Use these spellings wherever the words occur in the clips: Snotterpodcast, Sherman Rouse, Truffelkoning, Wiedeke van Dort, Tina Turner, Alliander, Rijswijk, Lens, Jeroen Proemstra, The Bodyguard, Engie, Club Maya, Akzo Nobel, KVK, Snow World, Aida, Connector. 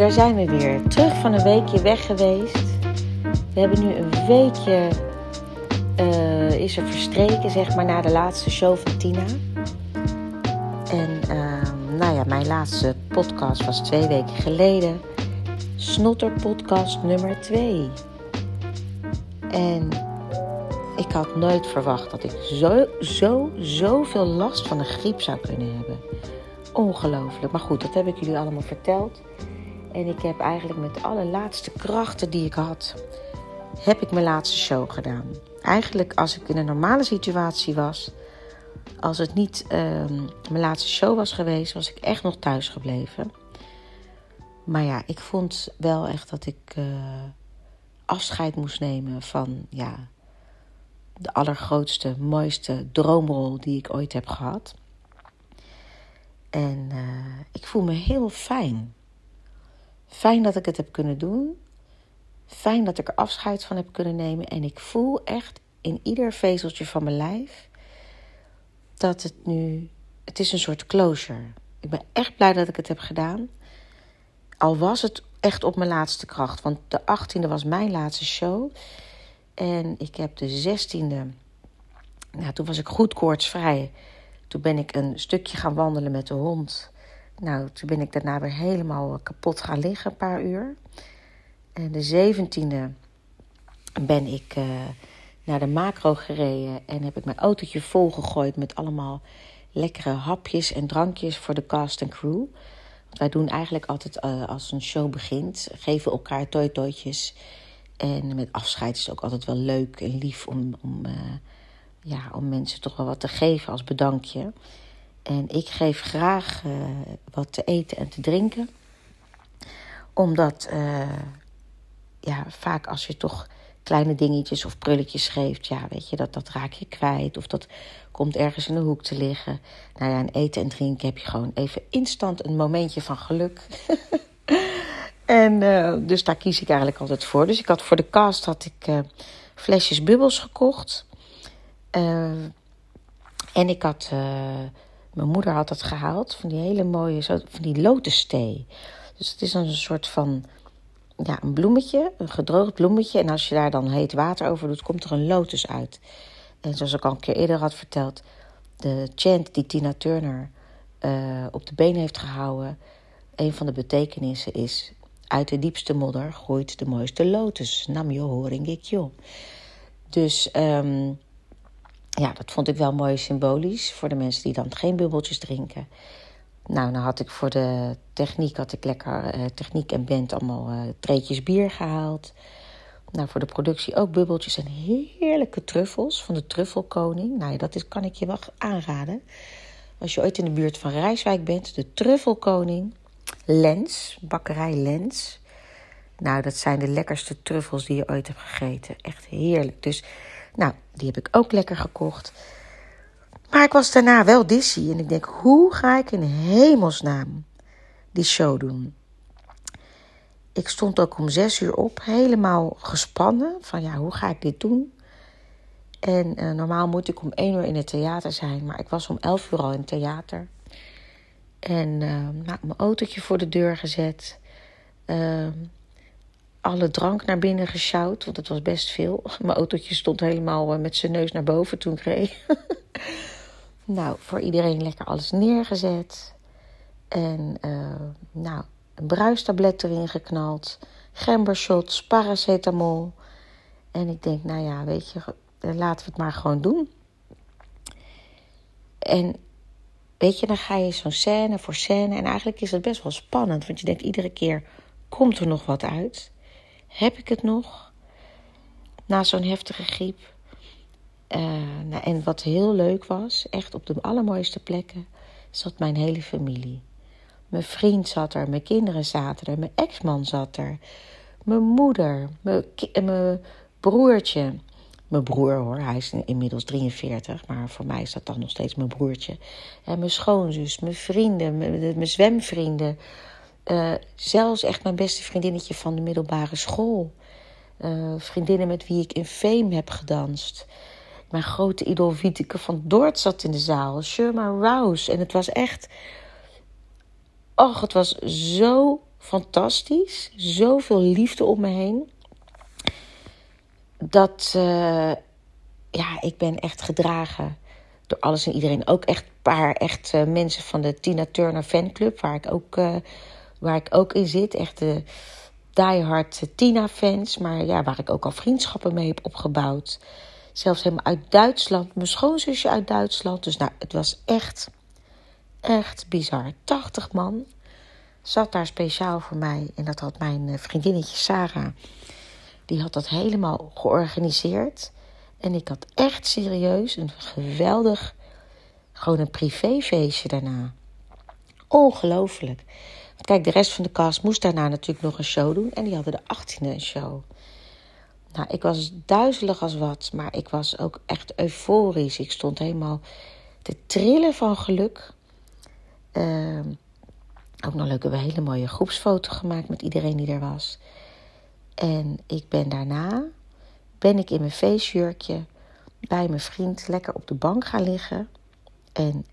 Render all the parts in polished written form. daar zijn we weer. Terug van een weekje weg geweest. We hebben nu een weekje... is er verstreken, zeg maar, na de laatste show van Tina. En mijn laatste podcast was 2 weken geleden. Snotterpodcast nummer 2. En ik had nooit verwacht dat ik zoveel last van de griep zou kunnen hebben. Ongelooflijk. Maar goed, dat heb ik jullie allemaal verteld. En ik heb eigenlijk met alle laatste krachten die ik had... heb ik mijn laatste show gedaan. Eigenlijk als ik in een normale situatie was... als het niet mijn laatste show was geweest... was ik echt nog thuis gebleven. Maar ja, ik vond wel echt dat ik afscheid moest nemen... van de allergrootste, mooiste droomrol die ik ooit heb gehad. En ik voel me heel fijn. Fijn dat ik het heb kunnen doen... Fijn dat ik er afscheid van heb kunnen nemen. En ik voel echt in ieder vezeltje van mijn lijf... dat het nu... Het is een soort closure. Ik ben echt blij dat ik het heb gedaan. Al was het echt op mijn laatste kracht. Want de 18e was mijn laatste show. En ik heb de 16e... Nou, toen was ik goed koortsvrij. Toen ben ik een stukje gaan wandelen met de hond. Nou, toen ben ik daarna weer helemaal kapot gaan liggen, een paar uur... En de 17e ben ik naar de macro gereden... en heb ik mijn autootje volgegooid met allemaal lekkere hapjes en drankjes... voor de cast en crew. Want wij doen eigenlijk altijd als een show begint... geven elkaar toi-toitjes. En met afscheid is het ook altijd wel leuk en lief... om mensen toch wel wat te geven als bedankje. En ik geef graag wat te eten en te drinken. Omdat... vaak als je toch kleine dingetjes of prulletjes geeft... dat raak je kwijt of dat komt ergens in de hoek te liggen. Nou ja, en eten en drinken heb je gewoon even instant een momentje van geluk. En dus daar kies ik eigenlijk altijd voor. Dus ik had voor de cast flesjes bubbels gekocht. En ik had... mijn moeder had dat gehaald, van die hele mooie... van die lotusthee. Dus het is dan een soort van... Ja, een bloemetje, een gedroogd bloemetje. En als je daar dan heet water over doet, komt er een lotus uit. En zoals ik al een keer eerder had verteld... de chant die Tina Turner op de been heeft gehouden... een van de betekenissen is... uit de diepste modder groeit de mooiste lotus. Nam yo horing ik yo. Dus dat vond ik wel mooi symbolisch... voor de mensen die dan geen bubbeltjes drinken... Nou, dan had ik voor de techniek lekker techniek en band allemaal treetjes bier gehaald. Nou, voor de productie ook bubbeltjes en heerlijke truffels van de Truffelkoning. Nou ja, kan ik je wel aanraden. Als je ooit in de buurt van Rijswijk bent, de Truffelkoning, Lens, bakkerij Lens. Nou, dat zijn de lekkerste truffels die je ooit hebt gegeten. Echt heerlijk. Dus, nou, die heb ik ook lekker gekocht. Maar ik was daarna wel dizzy en ik denk, hoe ga ik in hemelsnaam die show doen? Ik stond ook om 6 uur op, helemaal gespannen, van hoe ga ik dit doen? En normaal moet ik om 1 uur in het theater zijn, maar ik was om 11 uur al in het theater. En mijn autootje voor de deur gezet, alle drank naar binnen gesjouwd, want het was best veel. Mijn autootje stond helemaal met zijn neus naar boven toen ik reed. Nou, voor iedereen lekker alles neergezet. En een bruistablet erin geknald. Gembershots, paracetamol. En ik denk, laten we het maar gewoon doen. En weet je, dan ga je zo'n scène voor scène. En eigenlijk is het best wel spannend. Want je denkt, iedere keer komt er nog wat uit. Heb ik het nog? Na zo'n heftige griep. En wat heel leuk was, echt op de allermooiste plekken, zat mijn hele familie. Mijn vriend zat er, mijn kinderen zaten er, mijn ex-man zat er. Mijn moeder, mijn broertje. Mijn broer hoor, hij is inmiddels 43, maar voor mij is dat dan nog steeds mijn broertje. En mijn schoonzus, mijn vrienden, mijn zwemvrienden. Zelfs echt mijn beste vriendinnetje van de middelbare school. Vriendinnen met wie ik in Fame heb gedanst. Mijn grote idool Wiedeke van Dort zat in de zaal. Sherman Rouse. En het was echt... Och, het was zo fantastisch. Zoveel liefde om me heen. Dat, ik ben echt gedragen door alles en iedereen. Ook echt een paar mensen van de Tina Turner fanclub, waar ik ook in zit. Echt de diehard Tina-fans, maar ja, waar ik ook al vriendschappen mee heb opgebouwd. Zelfs helemaal uit Duitsland, mijn schoonzusje uit Duitsland. Dus nou, het was echt bizar. 80 man zat daar speciaal voor mij. En dat had mijn vriendinnetje Sarah. Die had dat helemaal georganiseerd. En ik had echt serieus een geweldig, gewoon een privéfeestje daarna. Ongelooflijk. Want kijk, de rest van de cast moest daarna natuurlijk nog een show doen. En die hadden de 18e een show. Nou, ik was duizelig als wat, maar ik was ook echt euforisch. Ik stond helemaal te trillen van geluk. Ook nog leuk, hebben we een hele mooie groepsfoto gemaakt met iedereen die er was. En ik ben daarna in mijn feestjurkje bij mijn vriend lekker op de bank gaan liggen. En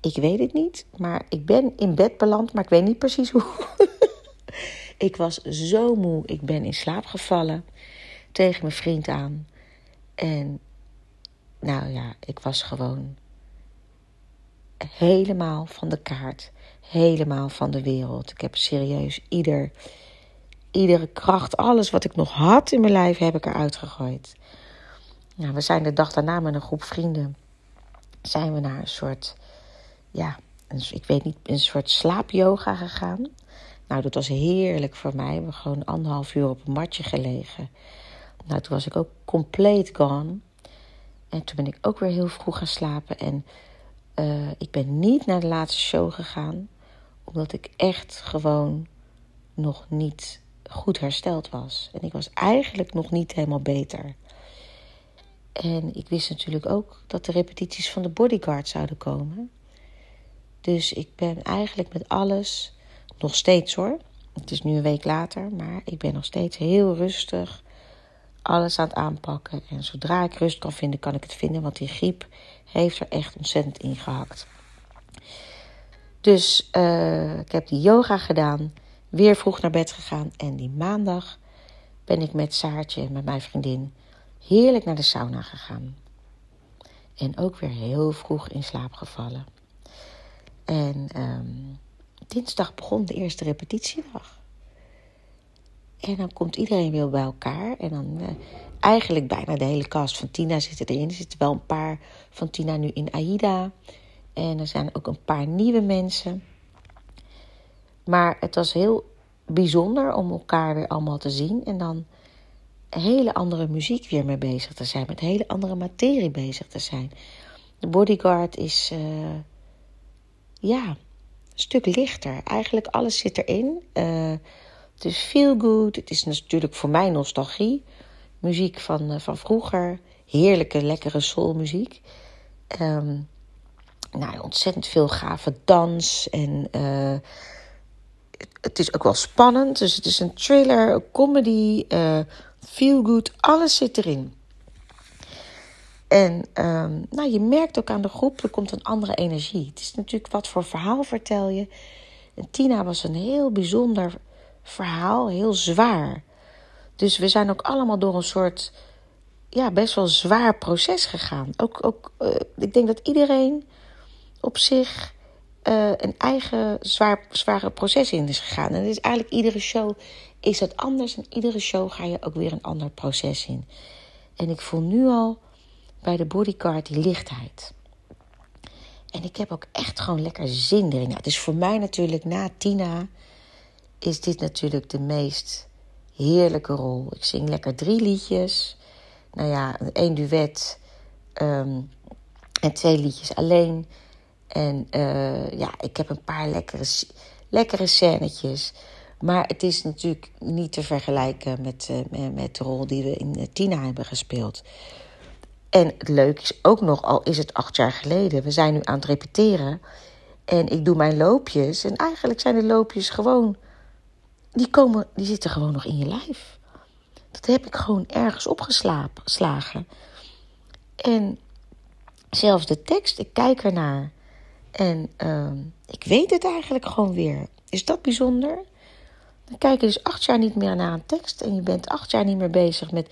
ik weet het niet, maar ik ben in bed beland, maar ik weet niet precies hoe. Ik was zo moe. Ik ben in slaap gevallen tegen mijn vriend aan. En nou ja, ik was gewoon helemaal van de kaart. Helemaal van de wereld. Ik heb serieus iedere kracht, alles wat ik nog had in mijn lijf, heb ik eruit gegooid. Nou, we zijn de dag daarna met een groep vrienden. Zijn we naar een soort, een soort slaapyoga gegaan. Nou, dat was heerlijk voor mij. We hebben gewoon 1,5 uur op een matje gelegen. Nou, toen was ik ook compleet gone. En toen ben ik ook weer heel vroeg gaan slapen. En ik ben niet naar de laatste show gegaan. Omdat ik echt gewoon nog niet goed hersteld was. En ik was eigenlijk nog niet helemaal beter. En ik wist natuurlijk ook dat de repetities van de Bodyguard zouden komen. Dus ik ben eigenlijk met alles... Nog steeds hoor, het is nu een week later, maar ik ben nog steeds heel rustig alles aan het aanpakken. En zodra ik rust kan vinden, kan ik het vinden, want die griep heeft er echt ontzettend in gehakt. Dus ik heb die yoga gedaan, weer vroeg naar bed gegaan en die maandag ben ik met Saartje, met mijn vriendin, heerlijk naar de sauna gegaan. En ook weer heel vroeg in slaap gevallen. En... dinsdag begon de eerste repetitiedag. En dan komt iedereen weer bij elkaar. En dan eigenlijk bijna de hele cast van Tina zit erin. Er zitten wel een paar van Tina nu in Aida. En er zijn ook een paar nieuwe mensen. Maar het was heel bijzonder om elkaar weer allemaal te zien. En dan hele andere muziek weer mee bezig te zijn. Met hele andere materie bezig te zijn. De Bodyguard is... Een stuk lichter. Eigenlijk alles zit erin. Het is feel good. Het is natuurlijk voor mij nostalgie. Muziek van vroeger. Heerlijke, lekkere soulmuziek. Ontzettend veel gave dans. En het is ook wel spannend. Dus het is een thriller, een comedy. Feel good. Alles zit erin. En je merkt ook aan de groep, er komt een andere energie. Het is natuurlijk wat voor verhaal vertel je. En Tina was een heel bijzonder verhaal, heel zwaar. Dus we zijn ook allemaal door een soort, best wel zwaar proces gegaan. Ook ik denk dat iedereen op zich een eigen zware proces in is gegaan. En het is eigenlijk iedere show is dat anders. En iedere show ga je ook weer een ander proces in. En ik voel nu al... bij de Bodyguard die lichtheid. En ik heb ook echt gewoon lekker zin erin. Nou, het is voor mij natuurlijk, na Tina... is dit natuurlijk de meest heerlijke rol. Ik zing lekker 3 liedjes. Nou ja, 1 duet. En 2 liedjes alleen. En ik heb een paar lekkere scènetjes. Maar het is natuurlijk niet te vergelijken... met de rol die we in Tina hebben gespeeld... En het leuke is ook nog, al is het 8 jaar geleden... we zijn nu aan het repeteren en ik doe mijn loopjes... en eigenlijk zijn de loopjes gewoon... die zitten gewoon nog in je lijf. Dat heb ik gewoon ergens opgeslagen. En zelfs de tekst, ik kijk ernaar... En ik weet het eigenlijk gewoon weer. Is dat bijzonder? Dan kijk je dus 8 jaar niet meer naar een tekst. En je bent 8 jaar niet meer bezig met...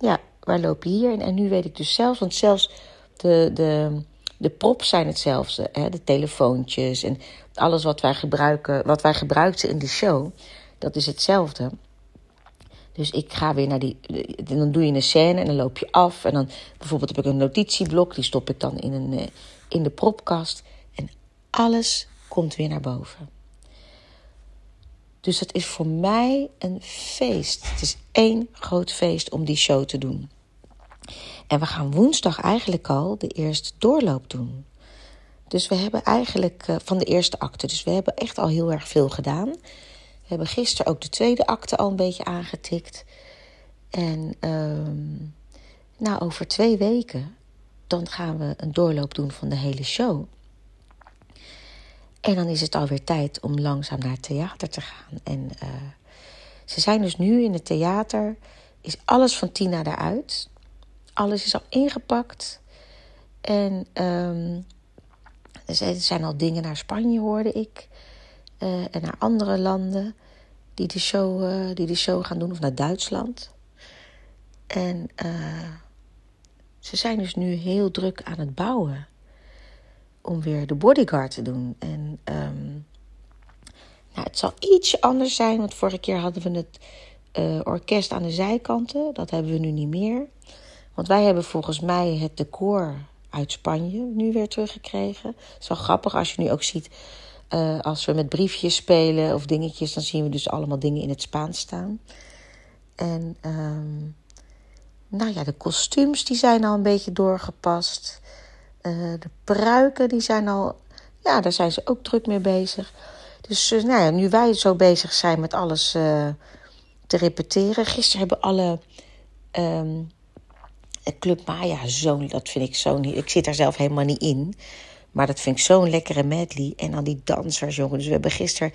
ja, waar loop je hier? En nu weet ik dus zelfs... want zelfs de props zijn hetzelfde. Hè? De telefoontjes en alles wat wij gebruiken... wat wij gebruikten in de show... dat is hetzelfde. Dus ik ga weer naar die... dan doe je een scène en dan loop je af. En dan bijvoorbeeld heb ik een notitieblok. Die stop ik dan in de propkast. En alles komt weer naar boven. Dus dat is voor mij een feest. Het is 1 groot feest om die show te doen. En we gaan woensdag eigenlijk al de eerste doorloop doen. Dus we hebben eigenlijk van de eerste acte. Dus we hebben echt al heel erg veel gedaan. We hebben gisteren ook de tweede acte al een beetje aangetikt. En nou, over 2 weken... dan gaan we een doorloop doen van de hele show. En dan is het alweer tijd om langzaam naar het theater te gaan. En ze zijn dus nu in het theater. Is alles van Tina eruit. Alles is al ingepakt. En er zijn al dingen naar Spanje, hoorde ik. En naar andere landen die de show gaan doen. Of naar Duitsland. En ze zijn dus nu heel druk aan het bouwen. Om weer de Bodyguard te doen. En nou, het zal ietsje anders zijn. Want vorige keer hadden we het orkest aan de zijkanten. Dat hebben we nu niet meer. Want wij hebben volgens mij het decor uit Spanje nu weer teruggekregen. Het is wel grappig als je nu ook ziet... als we met briefjes spelen of dingetjes... dan zien we dus allemaal dingen in het Spaans staan. En nou ja, de kostuums die zijn al een beetje doorgepast. De pruiken die zijn al... ja, daar zijn ze ook druk mee bezig. Dus nou ja, nu wij zo bezig zijn met alles te repeteren... gisteren hebben alle... Club Maya, dat vind ik zo niet... ik zit daar zelf helemaal niet in... maar dat vind ik zo'n lekkere medley. En dan die dansers, jongen. Dus we hebben gisteren...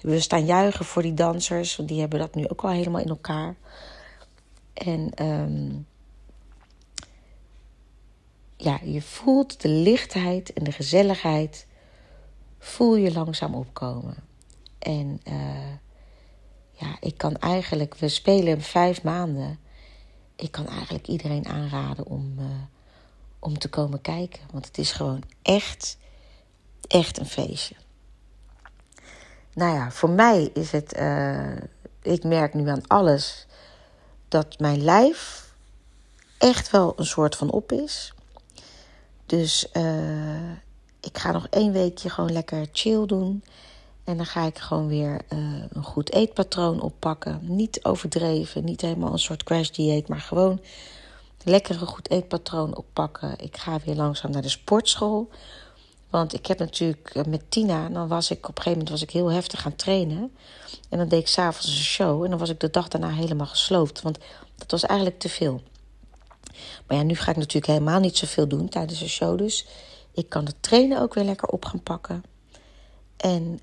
we staan juichen voor die dansers. Want die hebben dat nu ook al helemaal in elkaar. En... ja, je voelt de lichtheid en de gezelligheid... voel je langzaam opkomen. En... ja, ik kan eigenlijk... we spelen hem 5 maanden. Ik kan eigenlijk iedereen aanraden om te komen kijken. Want het is gewoon echt, echt een feestje. Nou ja, voor mij is het... ik merk nu aan alles... dat mijn lijf echt wel een soort van op is. Dus ik ga nog 1 weekje gewoon lekker chill doen. En dan ga ik gewoon weer een goed eetpatroon oppakken. Niet overdreven, niet helemaal een soort crash dieet, maar gewoon... lekkere goed eetpatroon oppakken. Ik ga weer langzaam naar de sportschool. Want ik heb natuurlijk met Tina... dan was ik op een gegeven moment was ik heel heftig gaan trainen. En dan deed ik 's avonds een show. En dan was ik de dag daarna helemaal gesloopt. Want dat was eigenlijk te veel. Maar ja, nu ga ik natuurlijk helemaal niet zoveel doen tijdens een show. Dus ik kan het trainen ook weer lekker op gaan pakken. En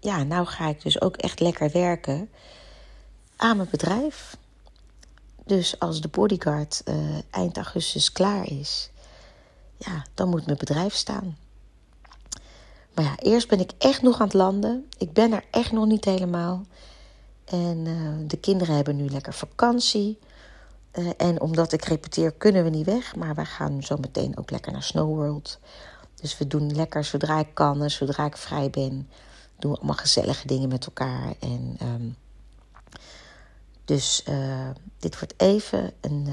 ja, nou ga ik dus ook echt lekker werken aan mijn bedrijf. Dus als de Bodyguard eind augustus klaar is... ja, dan moet mijn bedrijf staan. Maar ja, eerst ben ik echt nog aan het landen. Ik ben er echt nog niet helemaal. En de kinderen hebben nu lekker vakantie. En omdat ik repeteer, kunnen we niet weg. Maar wij gaan zo meteen ook lekker naar Snow World. Dus we doen lekker zodra ik kan en zodra ik vrij ben. Doen we allemaal gezellige dingen met elkaar. En... dus dit wordt even een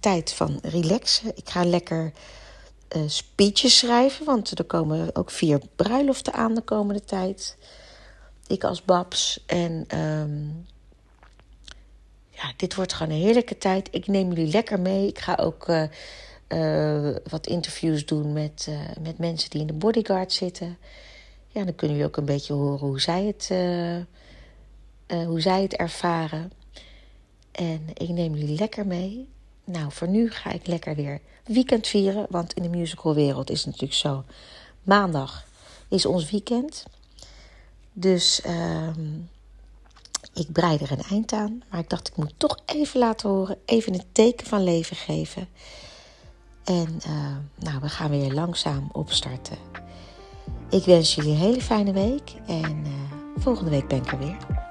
tijd van relaxen. Ik ga lekker speeches schrijven, want er komen ook 4 bruiloften aan de komende tijd. Ik als Babs. En ja, dit wordt gewoon een heerlijke tijd. Ik neem jullie lekker mee. Ik ga ook wat interviews doen met mensen die in de Bodyguard zitten. Ja, dan kunnen jullie ook een beetje horen hoe zij het ervaren. En ik neem jullie lekker mee. Nou, voor nu ga ik lekker weer weekend vieren. Want in de musicalwereld is het natuurlijk zo. Maandag is ons weekend. Dus ik breid er een eind aan. Maar ik dacht, ik moet toch even laten horen. Even een teken van leven geven. En we gaan weer langzaam opstarten. Ik wens jullie een hele fijne week en volgende week ben ik er weer.